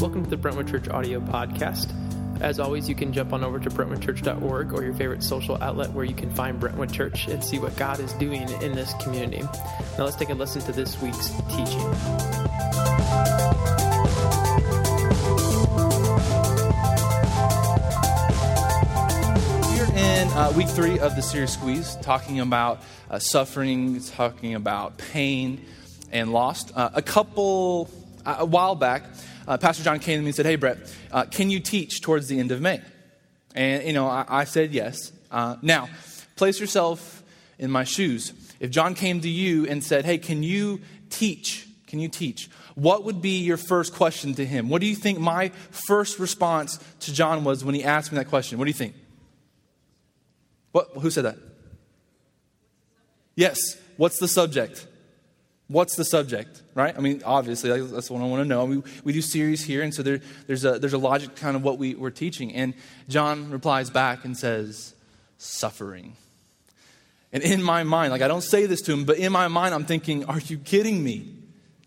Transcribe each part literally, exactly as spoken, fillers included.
Welcome to the Brentwood Church audio podcast. As always, you can jump on over to brentwood church dot org or your favorite social outlet where you can find Brentwood Church and see what God is doing in this community. Now let's take a listen to this week's teaching. In uh, week three of the series Squeeze, talking about uh, suffering, talking about pain and loss. Uh, a couple, uh, a while back, uh, Pastor John came to me and said, "Hey, Brett, uh, can you teach towards the end of May?" And, you know, I, I said yes. Uh, now, place yourself in my shoes. If John came to you and said, "Hey, can you teach? Can you teach?" What would be your first question to him? What do you think my first response to John was when he asked me that question? What do you think? What, who said that? Yes. What's the subject? What's the subject, right? I mean, obviously, that's what I want to know. We, we do series here, and so there, there's, a, there's a logic to kind of what we, we're teaching. And John replies back and says, suffering. And in my mind, like I don't say this to him, but in my mind, I'm thinking, are you kidding me?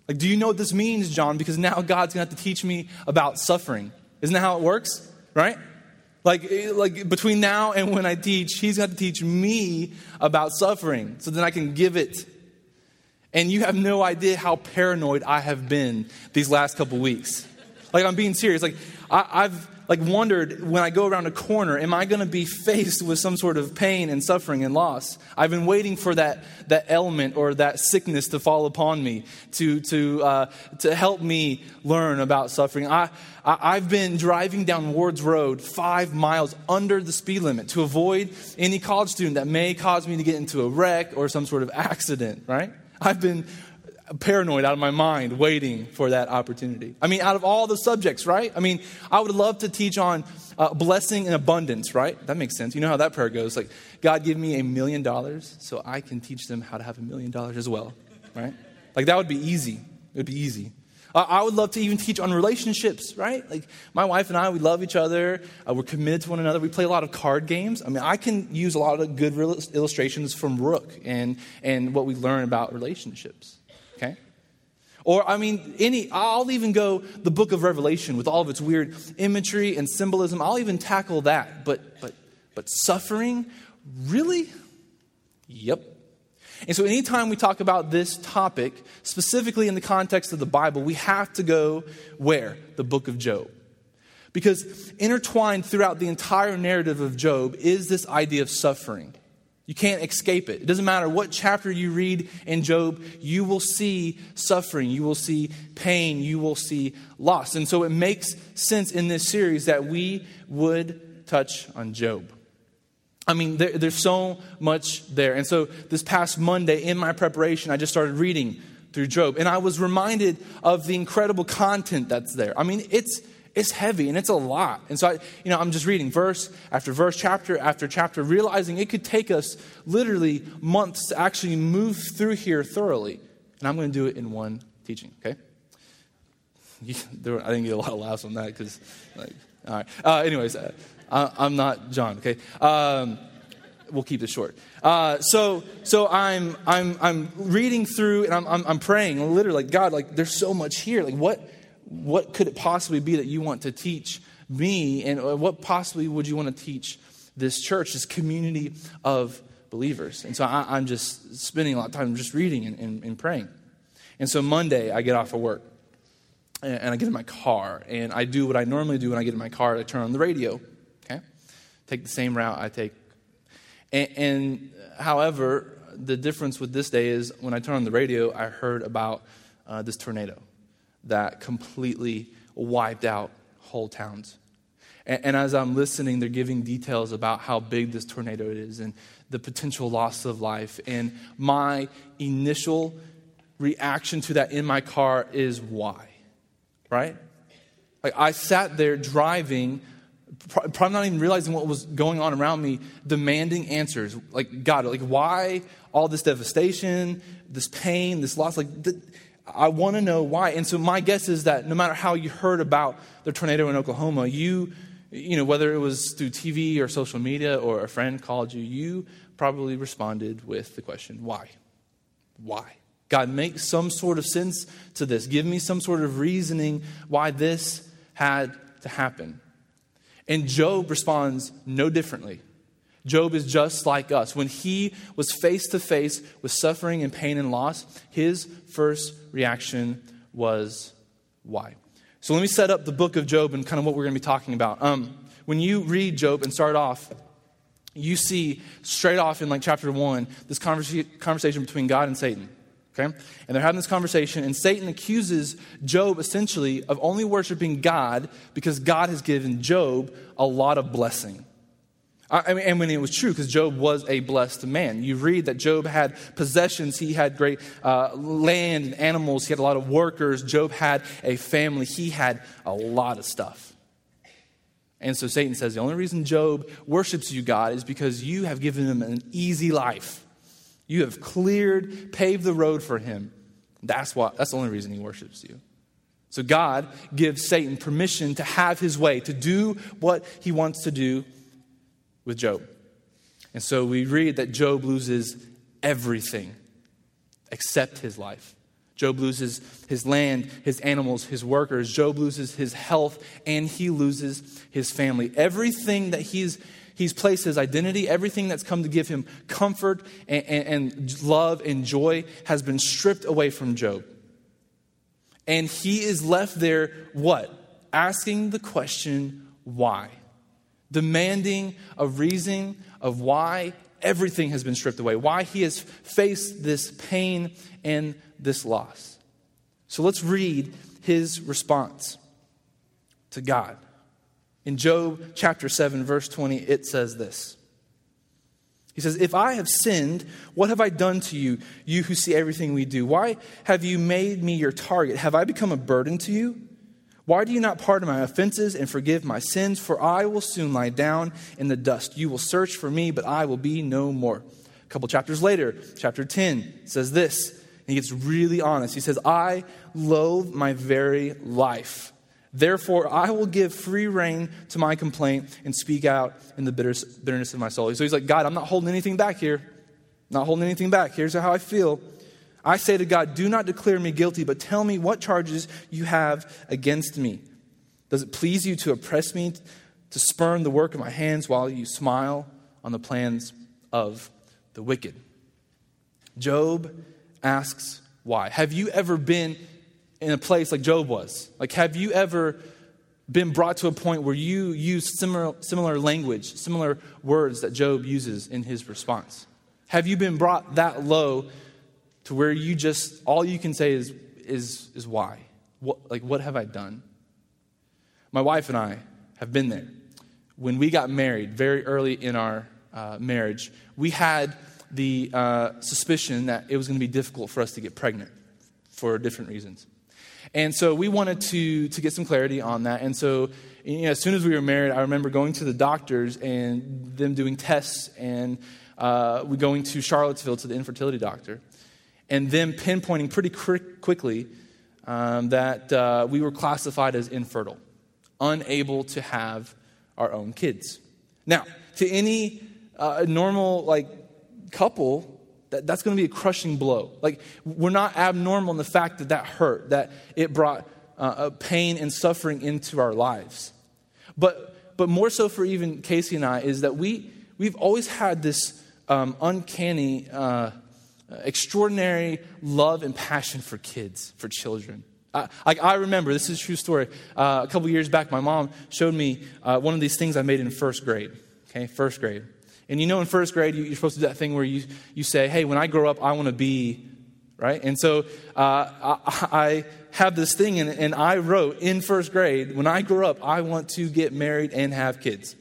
Like, do you know what this means, John? Because now God's going to have to teach me about suffering. Isn't that how it works, right? Like, like between now and when I teach, he's got to teach me about suffering so then I can give it. And you have no idea how paranoid I have been these last couple weeks. Like, I'm being serious. Like, I, I've like wondered when I go around a corner, am I going to be faced with some sort of pain and suffering and loss? I've been waiting for that that ailment or that sickness to fall upon me to to uh, to help me learn about suffering. I, I I've been driving down Ward's Road five miles under the speed limit to avoid any college student that may cause me to get into a wreck or some sort of accident. Right? I've been paranoid out of my mind waiting for that opportunity. I mean, out of all the subjects, right? I mean, I would love to teach on uh, blessing and abundance, right? That makes sense. You know how that prayer goes. Like, God, give me a million dollars so I can teach them how to have a million dollars as well, right? Like, that would be easy. It would be easy. Uh, I would love to even teach on relationships, right? Like, my wife and I, we love each other. Uh, we're committed to one another. We play a lot of card games. I mean, I can use a lot of good real- illustrations from Rook and, and what we learn about relationships. Okay? Or, I mean, any, I'll even go the book of Revelation with all of its weird imagery and symbolism. I'll even tackle that. But, but, but suffering? Really? Yep. And so anytime we talk about this topic, specifically in the context of the Bible, we have to go where? The book of Job. Because intertwined throughout the entire narrative of Job is this idea of suffering. You can't escape it. It doesn't matter what chapter you read in Job, you will see suffering, you will see pain, you will see loss. And so it makes sense in this series that we would touch on Job. I mean, there, there's so much there. And so this past Monday in my preparation, I just started reading through Job. And I was reminded of the incredible content that's there. I mean, it's It's heavy and it's a lot. And so, I, you know, I'm just reading verse after verse, chapter after chapter, realizing it could take us literally months to actually move through here thoroughly. And I'm going to do it in one teaching, okay? You, there were, I didn't get a lot of laughs on that because, like, all right. Uh, anyways, uh, I, I'm not John, okay? Um, we'll keep this short. Uh, so, so I'm, I'm, I'm reading through and I'm, I'm, I'm praying literally, like, God, like, there's so much here. Like, what? What could it possibly be that you want to teach me? And what possibly would you want to teach this church, this community of believers? And so I, I'm just spending a lot of time just reading and, and, and praying. And so Monday, I get off of work. And, and I get in my car. And I do what I normally do when I get in my car. I turn on the radio. Okay, take the same route I take. And, and however, the difference with this day is when I turn on the radio, I heard about uh, this tornado that completely wiped out whole towns. And, and as I'm listening, they're giving details about how big this tornado is and the potential loss of life. And my initial reaction to that in my car is why, right? Like, I sat there driving, probably not even realizing what was going on around me, demanding answers. Like, God, like, why all this devastation, this pain, this loss? Like, th- I want to know why. And so my guess is that no matter how you heard about the tornado in Oklahoma, you, you know, whether it was through T V or social media or a friend called you, you probably responded with the question, why? Why? God, make some sort of sense to this. Give me some sort of reasoning why this had to happen. And Job responds no differently. Job is just like us. When he was face to face with suffering and pain and loss, his first reaction was why? So let me set up the book of Job and kind of what we're going to be talking about. Um, when you read Job and start off, you see straight off in like chapter one, this conversa- conversation between God and Satan. Okay? And they're having this conversation, and Satan accuses Job essentially of only worshiping God because God has given Job a lot of blessing. I mean, and when it was true, because Job was a blessed man. You read that Job had possessions. He had great uh, land and animals. He had a lot of workers. Job had a family. He had a lot of stuff. And so Satan says, the only reason Job worships you, God, is because you have given him an easy life. You have cleared, paved the road for him. That's why. That's the only reason he worships you. So God gives Satan permission to have his way, to do what he wants to do with Job. And so we read that Job loses everything except his life. Job loses his land, his animals, his workers. Job loses his health, and he loses his family. Everything that he's he's placed his identity, everything that's come to give him comfort and, and, and love and joy has been stripped away from Job. And he is left there, what? Asking the question, why? Demanding a reason of why everything has been stripped away, why he has faced this pain and this loss. So let's read his response to God. In Job chapter seven, verse twenty, it says this. He says, "If I have sinned, what have I done to you, you who see everything we do? Why have you made me your target? Have I become a burden to you? Why do you not pardon my offenses and forgive my sins? For I will soon lie down in the dust. You will search for me, but I will be no more." A couple chapters later, chapter ten says this, and he gets really honest. He says, "I loathe my very life. Therefore, I will give free rein to my complaint and speak out in the bitterness of my soul." So he's like, God, I'm not holding anything back here. Not holding anything back. Here's how I feel. I say to God, do not declare me guilty, but tell me what charges you have against me. Does it please you to oppress me, to spurn the work of my hands while you smile on the plans of the wicked? Job asks why. Have you ever been in a place like Job was? Like, have you ever been brought to a point where you use similar, similar language, similar words that Job uses in his response? Have you been brought that low to where you just, all you can say is, is, is why? What, like, what have I done? My wife and I have been there. When we got married, very early in our uh, marriage, we had the uh, suspicion that it was going to be difficult for us to get pregnant for different reasons. And so we wanted to to get some clarity on that. And so, you know, as soon as we were married, I remember going to the doctors and them doing tests, and uh, we going to Charlottesville to the infertility doctor. And then pinpointing pretty quickly um, that uh, we were classified as infertile, unable to have our own kids. Now, to any uh, normal like couple, that, that's going to be a crushing blow. Like, we're not abnormal in the fact that that hurt, that it brought uh, pain and suffering into our lives. But but more so for even Casey and I is that we we've always had this um, uncanny. Uh, Extraordinary love and passion for kids, for children. I, I, I remember, this is a true story. Uh, a couple years back, my mom showed me uh, one of these things I made in first grade. Okay, first grade. And you know, in first grade, you, you're supposed to do that thing where you, you say, hey, when I grow up, I want to be, right? And so uh, I, I have this thing, and, and I wrote in first grade, when I grow up, I want to get married and have kids.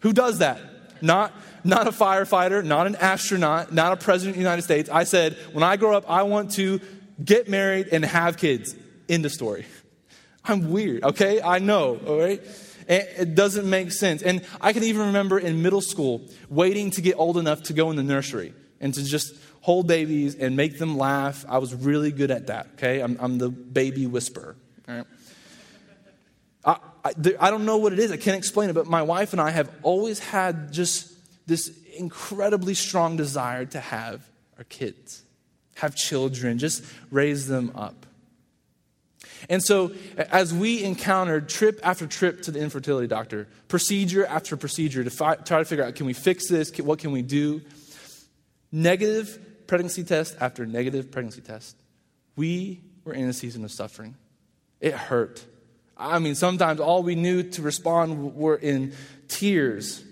Who does that? Not not a firefighter, not an astronaut, not a president of the United States. I said, when I grow up, I want to get married and have kids. End of story. I'm weird, okay? I know, all right? It doesn't make sense. And I can even remember in middle school waiting to get old enough to go in the nursery and to just hold babies and make them laugh. I was really good at that, okay? I'm, I'm the baby whisperer, all right? I, I, I don't know what it is. I can't explain it, but my wife and I have always had just this incredibly strong desire to have our kids, have children, just raise them up. And so as we encountered trip after trip to the infertility doctor, procedure after procedure to fi- try to figure out, can we fix this? What can we do? Negative pregnancy test after negative pregnancy test. We were in a season of suffering. It hurt. I mean, sometimes all we knew to respond were in tears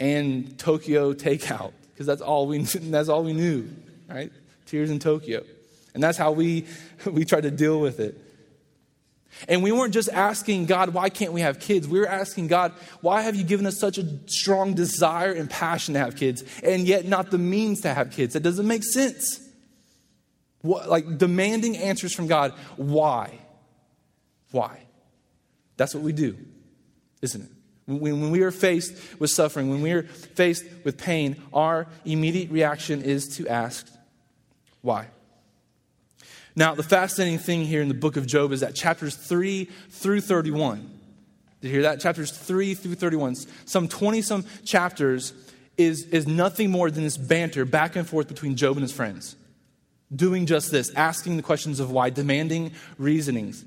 and Tokyo takeout, because that's all we that's all we knew, right? Tears in Tokyo. And that's how we, we tried to deal with it. And we weren't just asking God, why can't we have kids? We were asking God, why have you given us such a strong desire and passion to have kids, and yet not the means to have kids? That doesn't make sense. What, like demanding answers from God. Why? Why? That's what we do, isn't it? When, when we are faced with suffering, when we are faced with pain, our immediate reaction is to ask, why? Now, the fascinating thing here in the book of Job is that chapters three through thirty-one, did you hear that? Chapters three through thirty-one, some twenty-some chapters is, is nothing more than this banter back and forth between Job and his friends. Doing just this, asking the questions of why, demanding reasonings.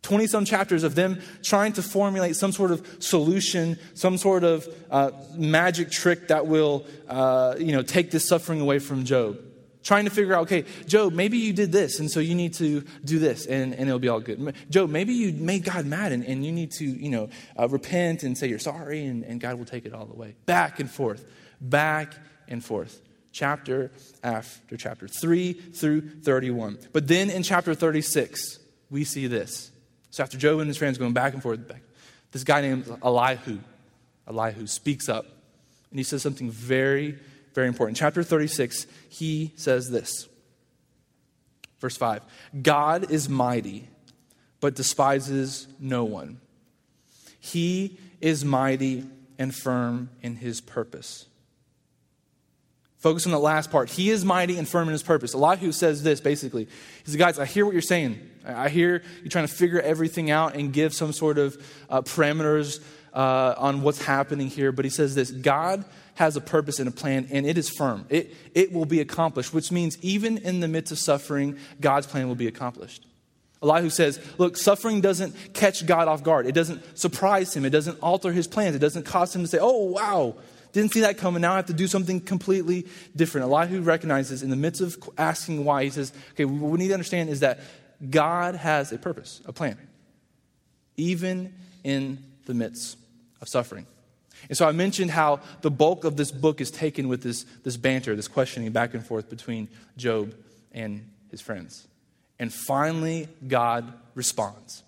twenty-some chapters of them trying to formulate some sort of solution, some sort of uh, magic trick that will uh, you know, take this suffering away from Job. Trying to figure out, okay, Job, maybe you did this, and so you need to do this, and, and it'll be all good. Job, maybe you made God mad, and, and you need to you know, uh, repent and say you're sorry, and, and God will take it all away. Back and forth, back and forth. Chapter after chapter, three through thirty-one. But then in chapter thirty-six, we see this. So after Job and his friends going back and forth, back, this guy named Elihu, Elihu speaks up, and he says something very, very important. Chapter thirty-six, he says this. Verse five, God is mighty, but despises no one. He is mighty and firm in his purpose. Focus on the last part. He is mighty and firm in his purpose. Elihu says this, basically. He says, guys, I hear what you're saying. I hear you're trying to figure everything out and give some sort of uh, parameters uh, on what's happening here. But he says this, God has a purpose and a plan, and it is firm. It, it will be accomplished, which means even in the midst of suffering, God's plan will be accomplished. Elihu says, look, suffering doesn't catch God off guard. It doesn't surprise him. It doesn't alter his plans. It doesn't cause him to say, oh, wow, didn't see that coming. Now I have to do something completely different. Elihu recognizes in the midst of asking why, he says, okay, what we need to understand is that God has a purpose, a plan, even in the midst of suffering. And so I mentioned how the bulk of this book is taken with this, this banter, this questioning back and forth between Job and his friends. And finally, God responds.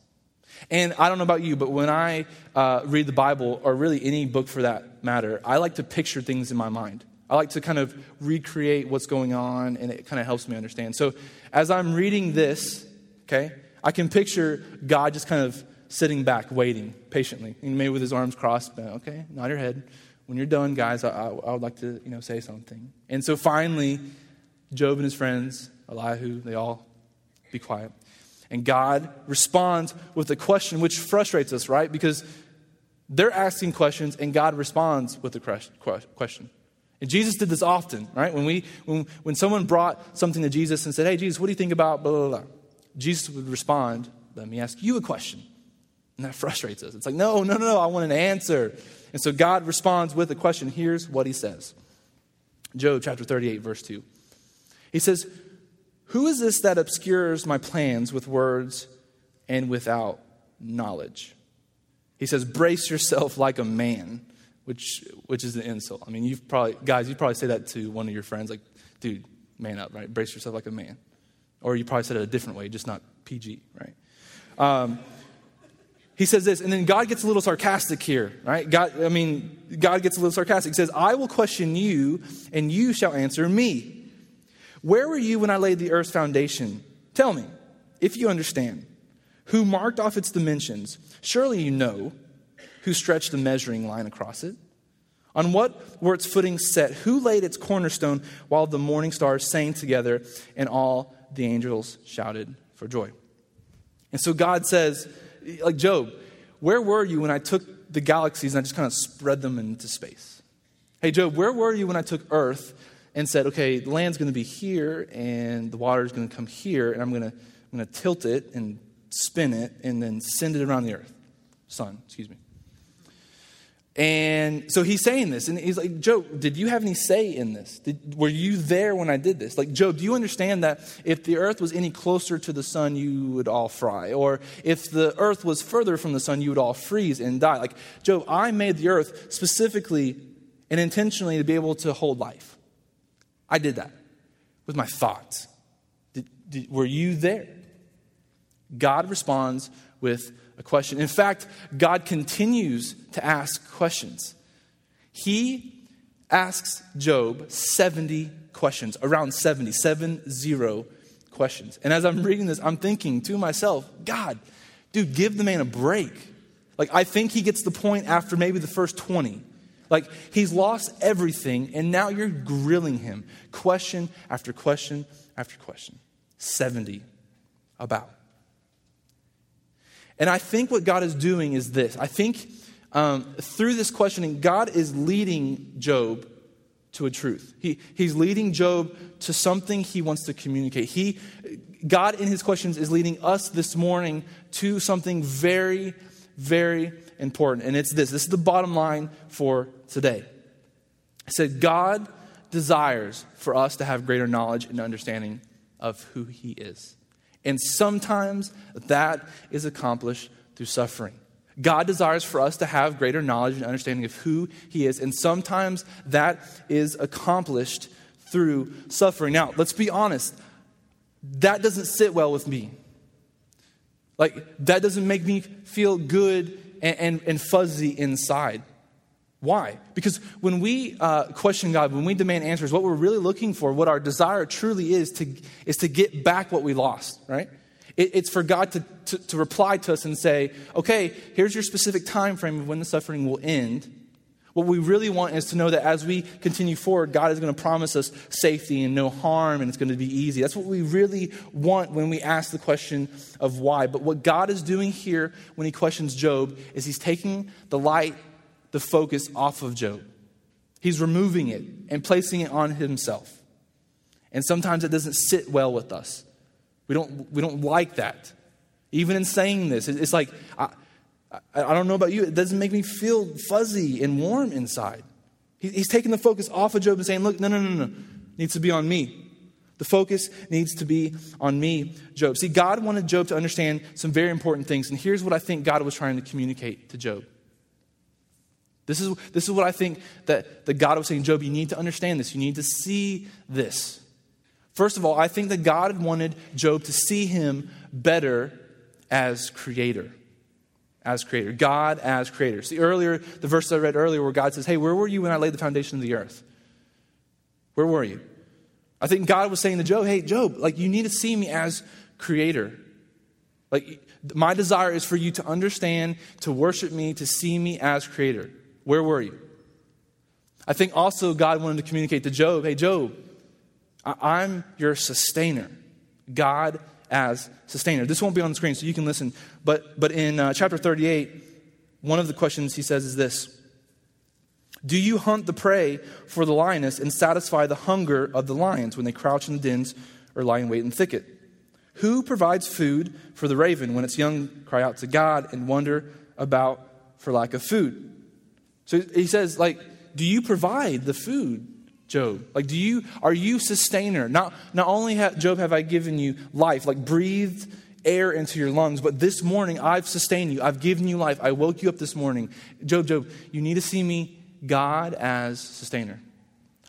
And I don't know about you, but when I uh, read the Bible, or really any book for that matter, I like to picture things in my mind. I like to kind of recreate what's going on, and it kind of helps me understand. So as I'm reading this, okay, I can picture God just kind of sitting back, waiting patiently, and maybe with his arms crossed, but okay, nod your head. When you're done, guys, I, I, I would like to you know, say something. And so finally, Job and his friends, Elihu, they all be quiet. And God responds with a question, which frustrates us, right? Because they're asking questions and God responds with a question. And Jesus did this often, right? When we when, when someone brought something to Jesus and said, hey, Jesus, what do you think about blah, blah, blah? Jesus would respond, let me ask you a question. And that frustrates us. It's like, no, no, no, no, I want an answer. And so God responds with a question. Here's what he says. Job chapter thirty-eight, verse two. He says, who is this that obscures my plans with words and without knowledge? He says, brace yourself like a man, which which is an insult. I mean, you've probably, guys, you probably say that to one of your friends, like, dude, man up, right? Brace yourself like a man. Or you probably said it a different way, just not P G, right? Um, he says this, and then God gets a little sarcastic here, right? God, I mean, God gets a little sarcastic. He says, I will question you, and you shall answer me. Where were you when I laid the earth's foundation? Tell me, if you understand, who marked off its dimensions? Surely you know who stretched the measuring line across it. On what were its footings set? Who laid its cornerstone while the morning stars sang together and all the angels shouted for joy? And so God says, like Job, where were you when I took the galaxies and I just kind of spread them into space? Hey, Job, where were you when I took earth and said, okay, the land's going to be here, and the water's going to come here, and I'm going to I'm going to tilt it and spin it, and then send it around the earth. Sun, excuse me. And so he's saying this, and he's like, Job, did you have any say in this? Did, were you there when I did this? Like, Job, do you understand that if the earth was any closer to the sun, you would all fry? Or if the earth was further from the sun, you would all freeze and die? Like, Job, I made the earth specifically and intentionally to be able to hold life. I did that with my thoughts. Did, did, were you there? God responds with a question. In fact, God continues to ask questions. He asks Job seventy questions, around seventy, seven, zero questions. And as I'm reading this, I'm thinking to myself, God, dude, give the man a break. Like, I think he gets the point after maybe the first twenty. Like, he's lost everything, and now you're grilling him. Question after question after question. seventy about. And I think what God is doing is this. I think um, through this questioning, God is leading Job to a truth. He He's leading Job to something he wants to communicate. He, God in his questions is leading us this morning to something very, very important. And it's this. This is the bottom line for today. I said, God desires for us to have greater knowledge and understanding of who he is. And sometimes that is accomplished through suffering. God desires for us to have greater knowledge and understanding of who he is. And sometimes that is accomplished through suffering. Now, let's be honest. That doesn't sit well with me. Like, that doesn't make me feel good and, and, and fuzzy inside. Why? Because when we uh, question God, when we demand answers, what we're really looking for, what our desire truly is, to is to get back what we lost, right? It, it's for God to, to, to reply to us and say, okay, here's your specific time frame of when the suffering will end. What we really want is to know that as we continue forward, God is going to promise us safety and no harm, and it's going to be easy. That's what we really want when we ask the question of why. But what God is doing here when he questions Job is he's taking the light, the focus off of Job. He's removing it and placing it on himself. And sometimes it doesn't sit well with us. We don't we don't like that. Even in saying this, it's like, I, I don't know about you, it doesn't make me feel fuzzy and warm inside. He, he's taking the focus off of Job and saying, look, no, no, no, no. It needs to be on me. The focus needs to be on me, Job. See, God wanted Job to understand some very important things. And here's what I think God was trying to communicate to Job. This is this is what I think that, that God was saying, Job, you need to understand this. You need to see this. First of all, I think that God wanted Job to see him better as creator. As creator. God as creator. See, earlier, the verse I read earlier where God says, hey, where were you when I laid the foundation of the earth? Where were you? I think God was saying to Job, hey, Job, like, you need to see me as creator. Like, my desire is for you to understand, to worship me, to see me as creator. Where were you? I think also God wanted to communicate to Job, hey, Job, I- I'm your sustainer. God as sustainer. This won't be on the screen, so you can listen. But but in uh, chapter thirty-eight, one of the questions he says is this. Do you hunt the prey for the lioness and satisfy the hunger of the lions when they crouch in the dens or lie in wait in the thicket? Who provides food for the raven when its young cry out to God and wonder about for lack of food? So he says, like, do you provide the food, Job? Like, do you, are you sustainer? Not, not only, have, Job, have I given you life, like breathed air into your lungs, but this morning I've sustained you. I've given you life. I woke you up this morning. Job, Job, you need to see me, God, as sustainer.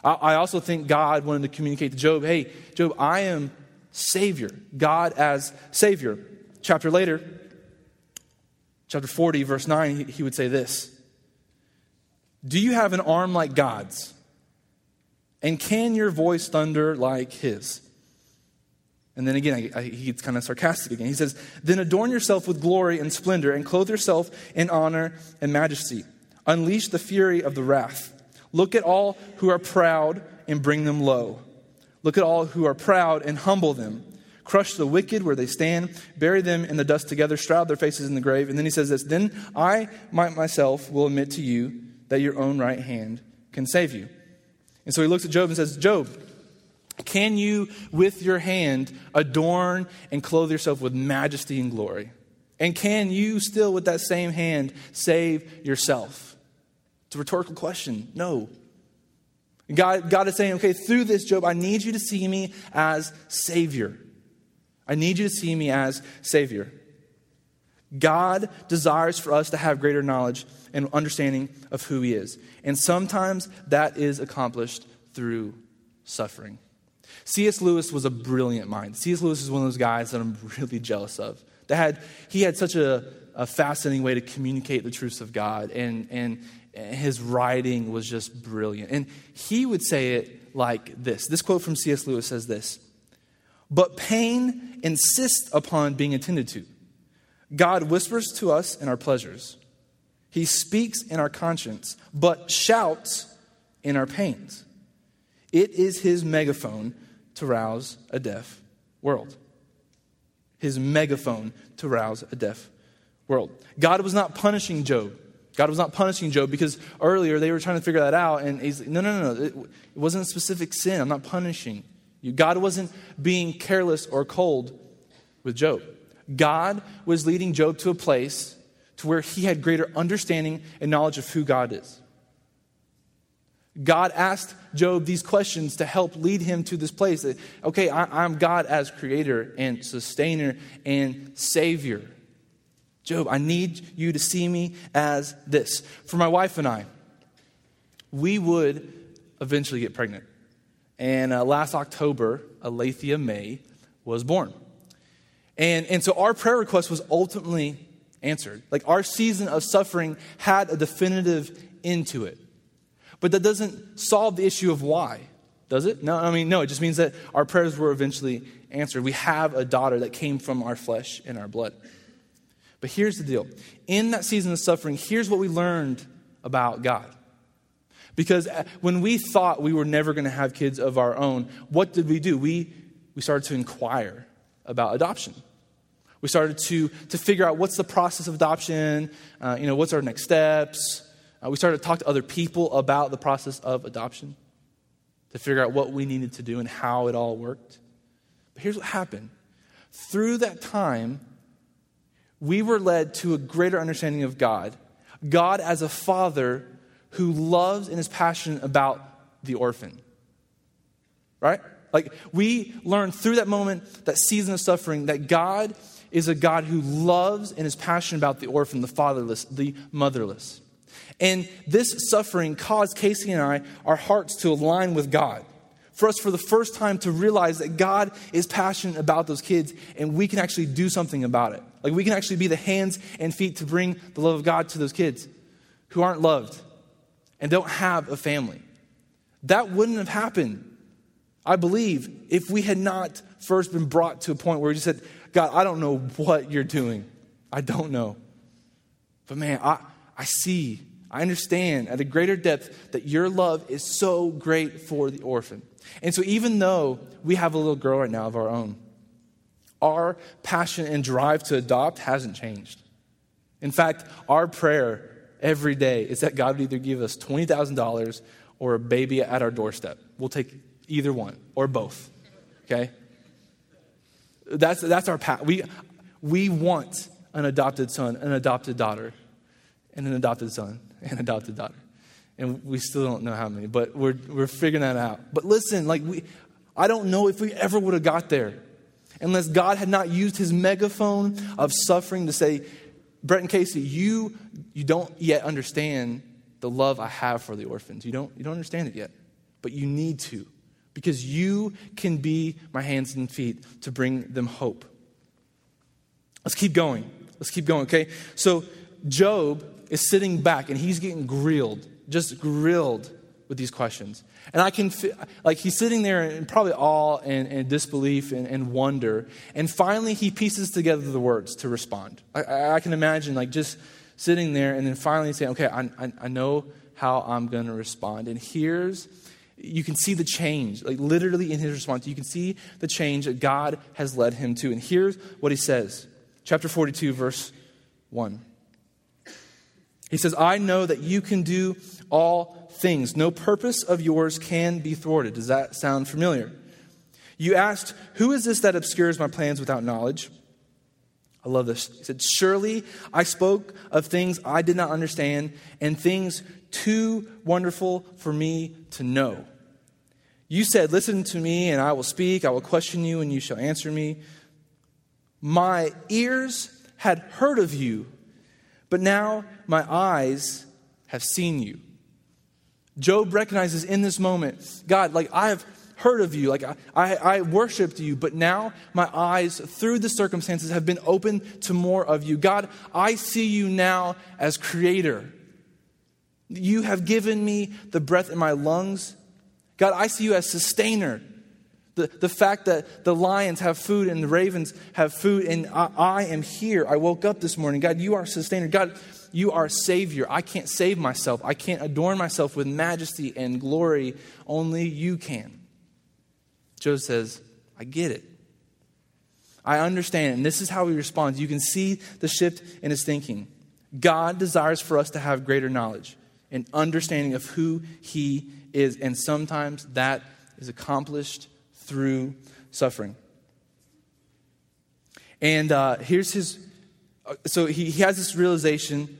I, I also think God wanted to communicate to Job, hey, Job, I am Savior. God as Savior. Chapter later, chapter forty, verse nine, he, he would say this. Do you have an arm like God's? And can your voice thunder like his? And then again, I, I, he gets kind of sarcastic again. He says, then adorn yourself with glory and splendor and clothe yourself in honor and majesty. Unleash the fury of the wrath. Look at all who are proud and bring them low. Look at all who are proud and humble them. Crush the wicked where they stand, bury them in the dust together, shroud their faces in the grave. And then he says this, then I might myself will admit to you that your own right hand can save you. And so he looks at Job and says, Job, Can you, with your hand, adorn and clothe yourself with majesty and glory? And can you still, with that same hand, save yourself? It's a rhetorical question. No. God, God is saying, okay, through this, Job, I need you to see me as Savior. I need you to see me as Savior. God desires for us to have greater knowledge and understanding of who He is. And sometimes that is accomplished through suffering. C S. Lewis was a brilliant mind. C S. Lewis is one of those guys that I'm really jealous of. That had he had such a, a fascinating way to communicate the truths of God, and, and his writing was just brilliant. And he would say it like this. This quote from C S. Lewis says this: "But pain insists upon being attended to. God whispers to us in our pleasures. He speaks in our conscience, but shouts in our pains. It is His megaphone to rouse a deaf world." His megaphone to rouse a deaf world. God was not punishing Job. God was not punishing Job because earlier they were trying to figure that out. And he's like, no, no, no, no. It wasn't a specific sin. I'm not punishing you. God wasn't being careless or cold with Job. God was leading Job to a place to where he had greater understanding and knowledge of who God is. God asked Job these questions to help lead him to this place. That, okay, I, I'm God as creator and sustainer and savior. Job, I need you to see me as this. For my wife and I, we would eventually get pregnant. And uh, last October, Aletheia May was born. And, and so our prayer request was ultimately answered. Like, our season of suffering had a definitive end to it. But that doesn't solve the issue of why, does it? No, I mean, no, it just means that our prayers were eventually answered. We have a daughter that came from our flesh and our blood. But here's the deal. In that season of suffering, here's what we learned about God. Because when we thought we were never going to have kids of our own, what did we do? We we started to inquire about adoption. We started to, to figure out what's the process of adoption, uh, you know, what's our next steps. Uh, we started to talk to other people about the process of adoption to figure out what we needed to do and how it all worked. But here's what happened. Through that time, we were led to a greater understanding of God. God as a father who loves and is passionate about the orphan. Right? Like, we learned through that moment, that season of suffering, that God is a God who loves and is passionate about the orphan, the fatherless, the motherless. And this suffering caused Casey and I, our hearts to align with God. For us, for the first time, to realize that God is passionate about those kids and we can actually do something about it. Like, we can actually be the hands and feet to bring the love of God to those kids who aren't loved and don't have a family. That wouldn't have happened, I believe, if we had not first been brought to a point where we just said, God, I don't know what you're doing. I don't know. But man, I, I see I understand at a greater depth that your love is so great for the orphan. And so even though we have a little girl right now of our own, our passion and drive to adopt hasn't changed. In fact, our prayer every day is that God would either give us twenty thousand dollars or a baby at our doorstep. We'll take either one or both, okay? That's that's our path. We, we want an adopted son, an adopted daughter, and an adopted son. And adopted daughter. And we still don't know how many, but we're we're figuring that out. But listen, like we I don't know if we ever would have got there unless God had not used His megaphone of suffering to say, Brett and Casey, you you don't yet understand the love I have for the orphans. You don't you don't understand it yet. But you need to, because you can be my hands and feet to bring them hope. Let's keep going. Let's keep going, okay? So Job is sitting back and he's getting grilled, just grilled with these questions. And I can feel, like, he's sitting there in probably awe and, and disbelief and, and wonder. And finally he pieces together the words to respond. I, I can imagine, like, just sitting there and then finally saying, okay, I, I, I know how I'm going to respond. And here's, you can see the change, like literally in his response, you can see the change that God has led him to. And here's what he says, chapter forty-two, verse one. He says, I know that you can do all things. No purpose of yours can be thwarted. Does that sound familiar? You asked, who is this that obscures my plans without knowledge? I love this. He said, surely I spoke of things I did not understand and things too wonderful for me to know. You said, listen to me and I will speak. I will question you and you shall answer me. My ears had heard of you, but now my eyes have seen you. Job recognizes in this moment, God, like I have heard of you, like I, I, I worshiped you, but now my eyes through the circumstances have been open to more of you. God, I see you now as creator. You have given me the breath in my lungs. God, I see you as sustainer. The, the fact that the lions have food and the ravens have food and I, I am here. I woke up this morning. God, you are sustainer. God, you are savior. I can't save myself. I can't adorn myself with majesty and glory. Only you can. Job says, I get it. I understand. And this is how he responds. You can see the shift in his thinking. God desires for us to have greater knowledge and understanding of who he is. And sometimes that is accomplished through suffering. And uh, here's his, so he, he has this realization.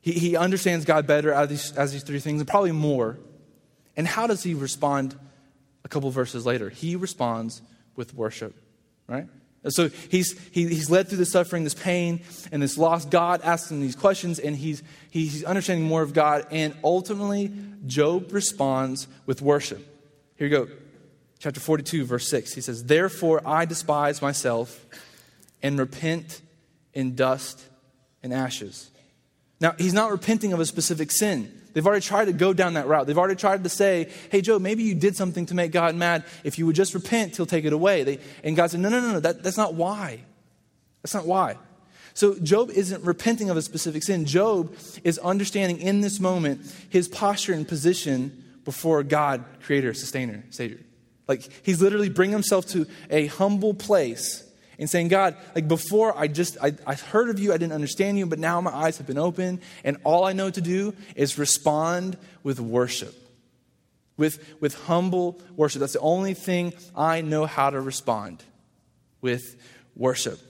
He, he understands God better out of these, as these three things, and probably more. And how does he respond a couple verses later? He responds with worship, right? So he's he, he's led through this suffering, this pain, and this loss. God asks him these questions, and he's he's understanding more of God. And ultimately, Job responds with worship. Here you go. Chapter forty-two, verse six, he says, therefore I despise myself and repent in dust and ashes. Now, he's not repenting of a specific sin. They've already tried to go down that route. They've already tried to say, hey, Job, maybe you did something to make God mad. If you would just repent, he'll take it away. They, and God said, no, no, no, no, that, that's not why. That's not why. So Job isn't repenting of a specific sin. Job is understanding in this moment his posture and position before God, creator, sustainer, savior. Like, he's literally bringing himself to a humble place and saying, God, like before I just, I, I heard of you, I didn't understand you, but now my eyes have been open and all I know to do is respond with worship, with, with humble worship. That's the only thing I know how to respond with worship.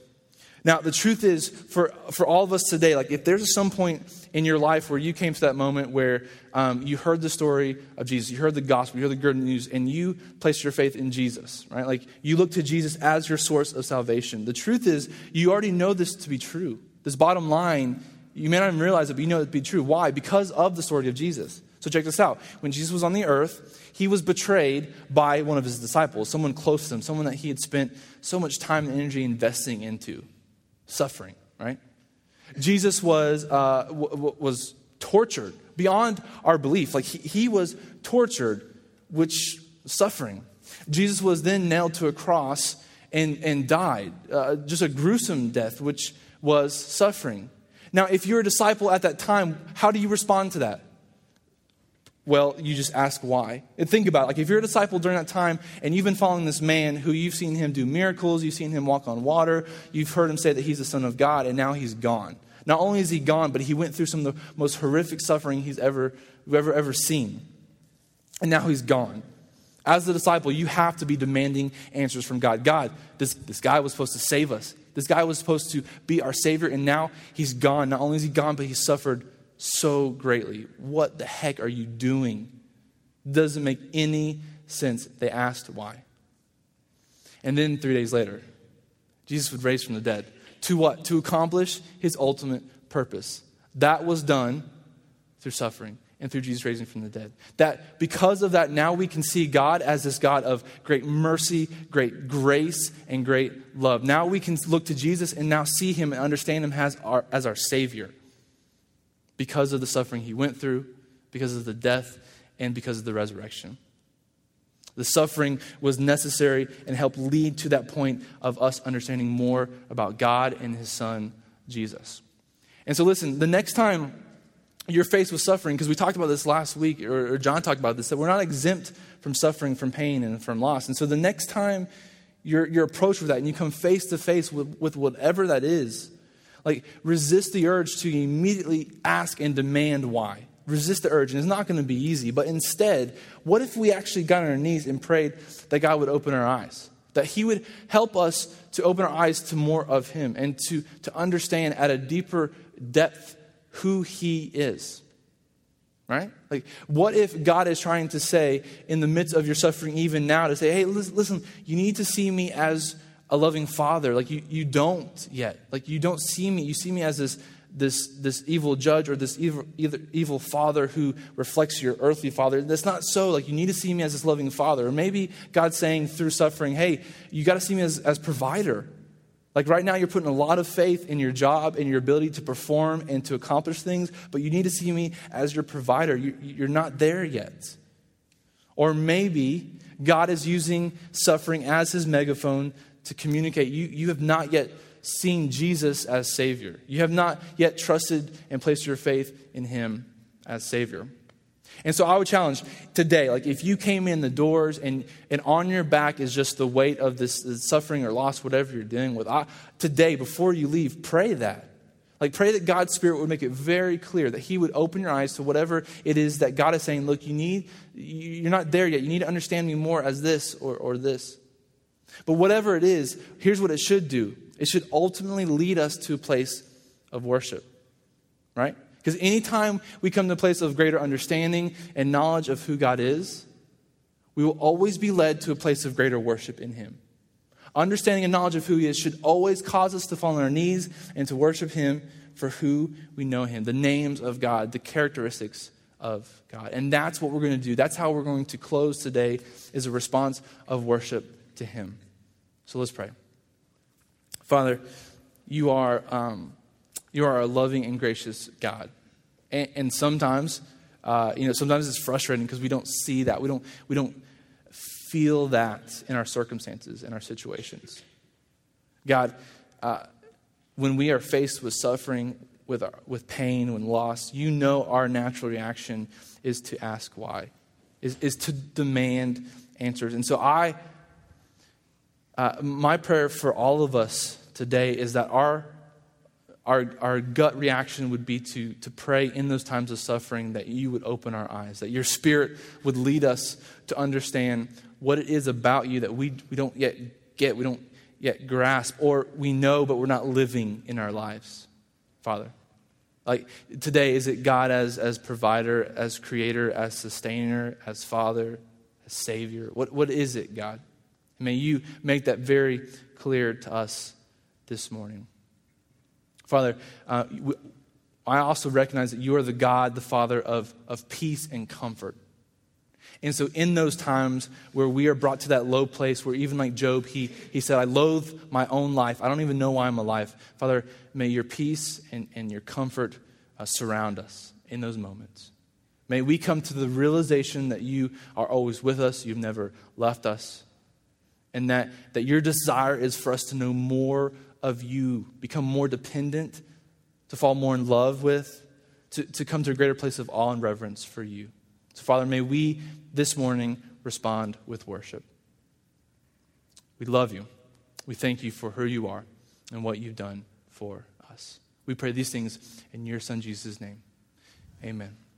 Now, the truth is for, for all of us today, like if there's some point in your life where you came to that moment where um, you heard the story of Jesus, you heard the gospel, you heard the good news, and you placed your faith in Jesus, right? Like you look to Jesus as your source of salvation. The truth is you already know this to be true. This bottom line, you may not even realize it, but you know it to be true. Why? Because of the story of Jesus. So check this out. When Jesus was on the earth, he was betrayed by one of his disciples, someone close to him, someone that he had spent so much time and energy investing into. Suffering, right? Jesus was uh, w- w- was tortured beyond our belief. Like he, he was tortured, which suffering. Jesus was then nailed to a cross and and died, uh, just a gruesome death, which was suffering. Now, if you're a disciple at that time, how do you respond to that? Well, you just ask why. And think about it. Like if you're a disciple during that time and you've been following this man who you've seen him do miracles, you've seen him walk on water, you've heard him say that he's the Son of God, and now he's gone. Not only is he gone, but he went through some of the most horrific suffering he's ever, ever, ever seen. And now he's gone. As a disciple, you have to be demanding answers from God. God, this, this guy was supposed to save us. This guy was supposed to be our savior, and now he's gone. Not only is he gone, but he suffered so greatly. What the heck are you doing? Doesn't make any sense. They asked why. And then three days later, Jesus would raise from the dead. To what? To accomplish his ultimate purpose. That was done through suffering and through Jesus raising from the dead. That because of that, now we can see God as this God of great mercy, great grace, and great love. Now we can look to Jesus and now see him and understand him as our, as our Savior. Because of the suffering he went through, because of the death, and because of the resurrection. The suffering was necessary and helped lead to that point of us understanding more about God and his son, Jesus. And so listen, the next time you're faced with suffering, because we talked about this last week, or, or John talked about this, that we're not exempt from suffering, from pain, and from loss. And so the next time you're, you're approached with that and you come face to face with, with whatever that is, like resist the urge to immediately ask and demand why. resist the urge, and it's not going to be easy. But instead, what if we actually got on our knees and prayed that God would open our eyes, that he would help us to open our eyes to more of him and to, to understand at a deeper depth who he is, right? Like, what if God is trying to say in the midst of your suffering even now to say, hey, listen, you need to see me as a loving father. Like, you, you don't yet. Like, you don't see me. You see me as this this this evil judge or this evil either evil father who reflects your earthly father. That's not so. Like, you need to see me as this loving father. Or maybe God's saying through suffering, hey, you got to see me as, as provider. Like, right now you're putting a lot of faith in your job and your ability to perform and to accomplish things, but you need to see me as your provider. You, you're not there yet. Or maybe God is using suffering as his megaphone to communicate. You, you have not yet seen Jesus as Savior. You have not yet trusted and placed your faith in him as Savior. And so I would challenge today, like, if you came in the doors and, and on your back is just the weight of this, this suffering or loss, whatever you're dealing with, I, today, before you leave, pray that. Like, pray that God's Spirit would make it very clear, that he would open your eyes to whatever it is that God is saying, look, you need, you're not there yet. You need to understand me more as this or, or this. But whatever it is, here's what it should do. It should ultimately lead us to a place of worship, right? Because anytime we come to a place of greater understanding and knowledge of who God is, we will always be led to a place of greater worship in him. Understanding and knowledge of who he is should always cause us to fall on our knees and to worship him for who we know him, the names of God, the characteristics of God. And that's what we're going to do. That's how we're going to close today, is a response of worship to him. So let's pray. Father, you are um, you are a loving and gracious God, and, and sometimes, uh, you know, sometimes it's frustrating because we don't see that, we don't we don't feel that in our circumstances, in our situations. God, uh, when we are faced with suffering, with our, with pain, with loss, you know our natural reaction is to ask why, is is to demand answers, and so I. Uh, my prayer for all of us today is that our, our our gut reaction would be to to pray in those times of suffering that you would open our eyes, that your Spirit would lead us to understand what it is about you that we we don't yet get, we don't yet grasp, or we know but we're not living in our lives, Father. Like, today, is it God as as provider, as creator, as sustainer, as father, as savior? What what is it, God? May you make that very clear to us this morning. Father, uh, I also recognize that you are the God, the Father of, of peace and comfort. And so in those times where we are brought to that low place, where even like Job, he, he said, I loathe my own life. I don't even know why I'm alive. Father, may your peace and, and your comfort uh, surround us in those moments. May we come to the realization that you are always with us. You've never left us. And that, that your desire is for us to know more of you, become more dependent, to fall more in love with, to, to come to a greater place of awe and reverence for you. So, Father, may we this morning respond with worship. We love you. We thank you for who you are and what you've done for us. We pray these things in your Son Jesus' name. Amen.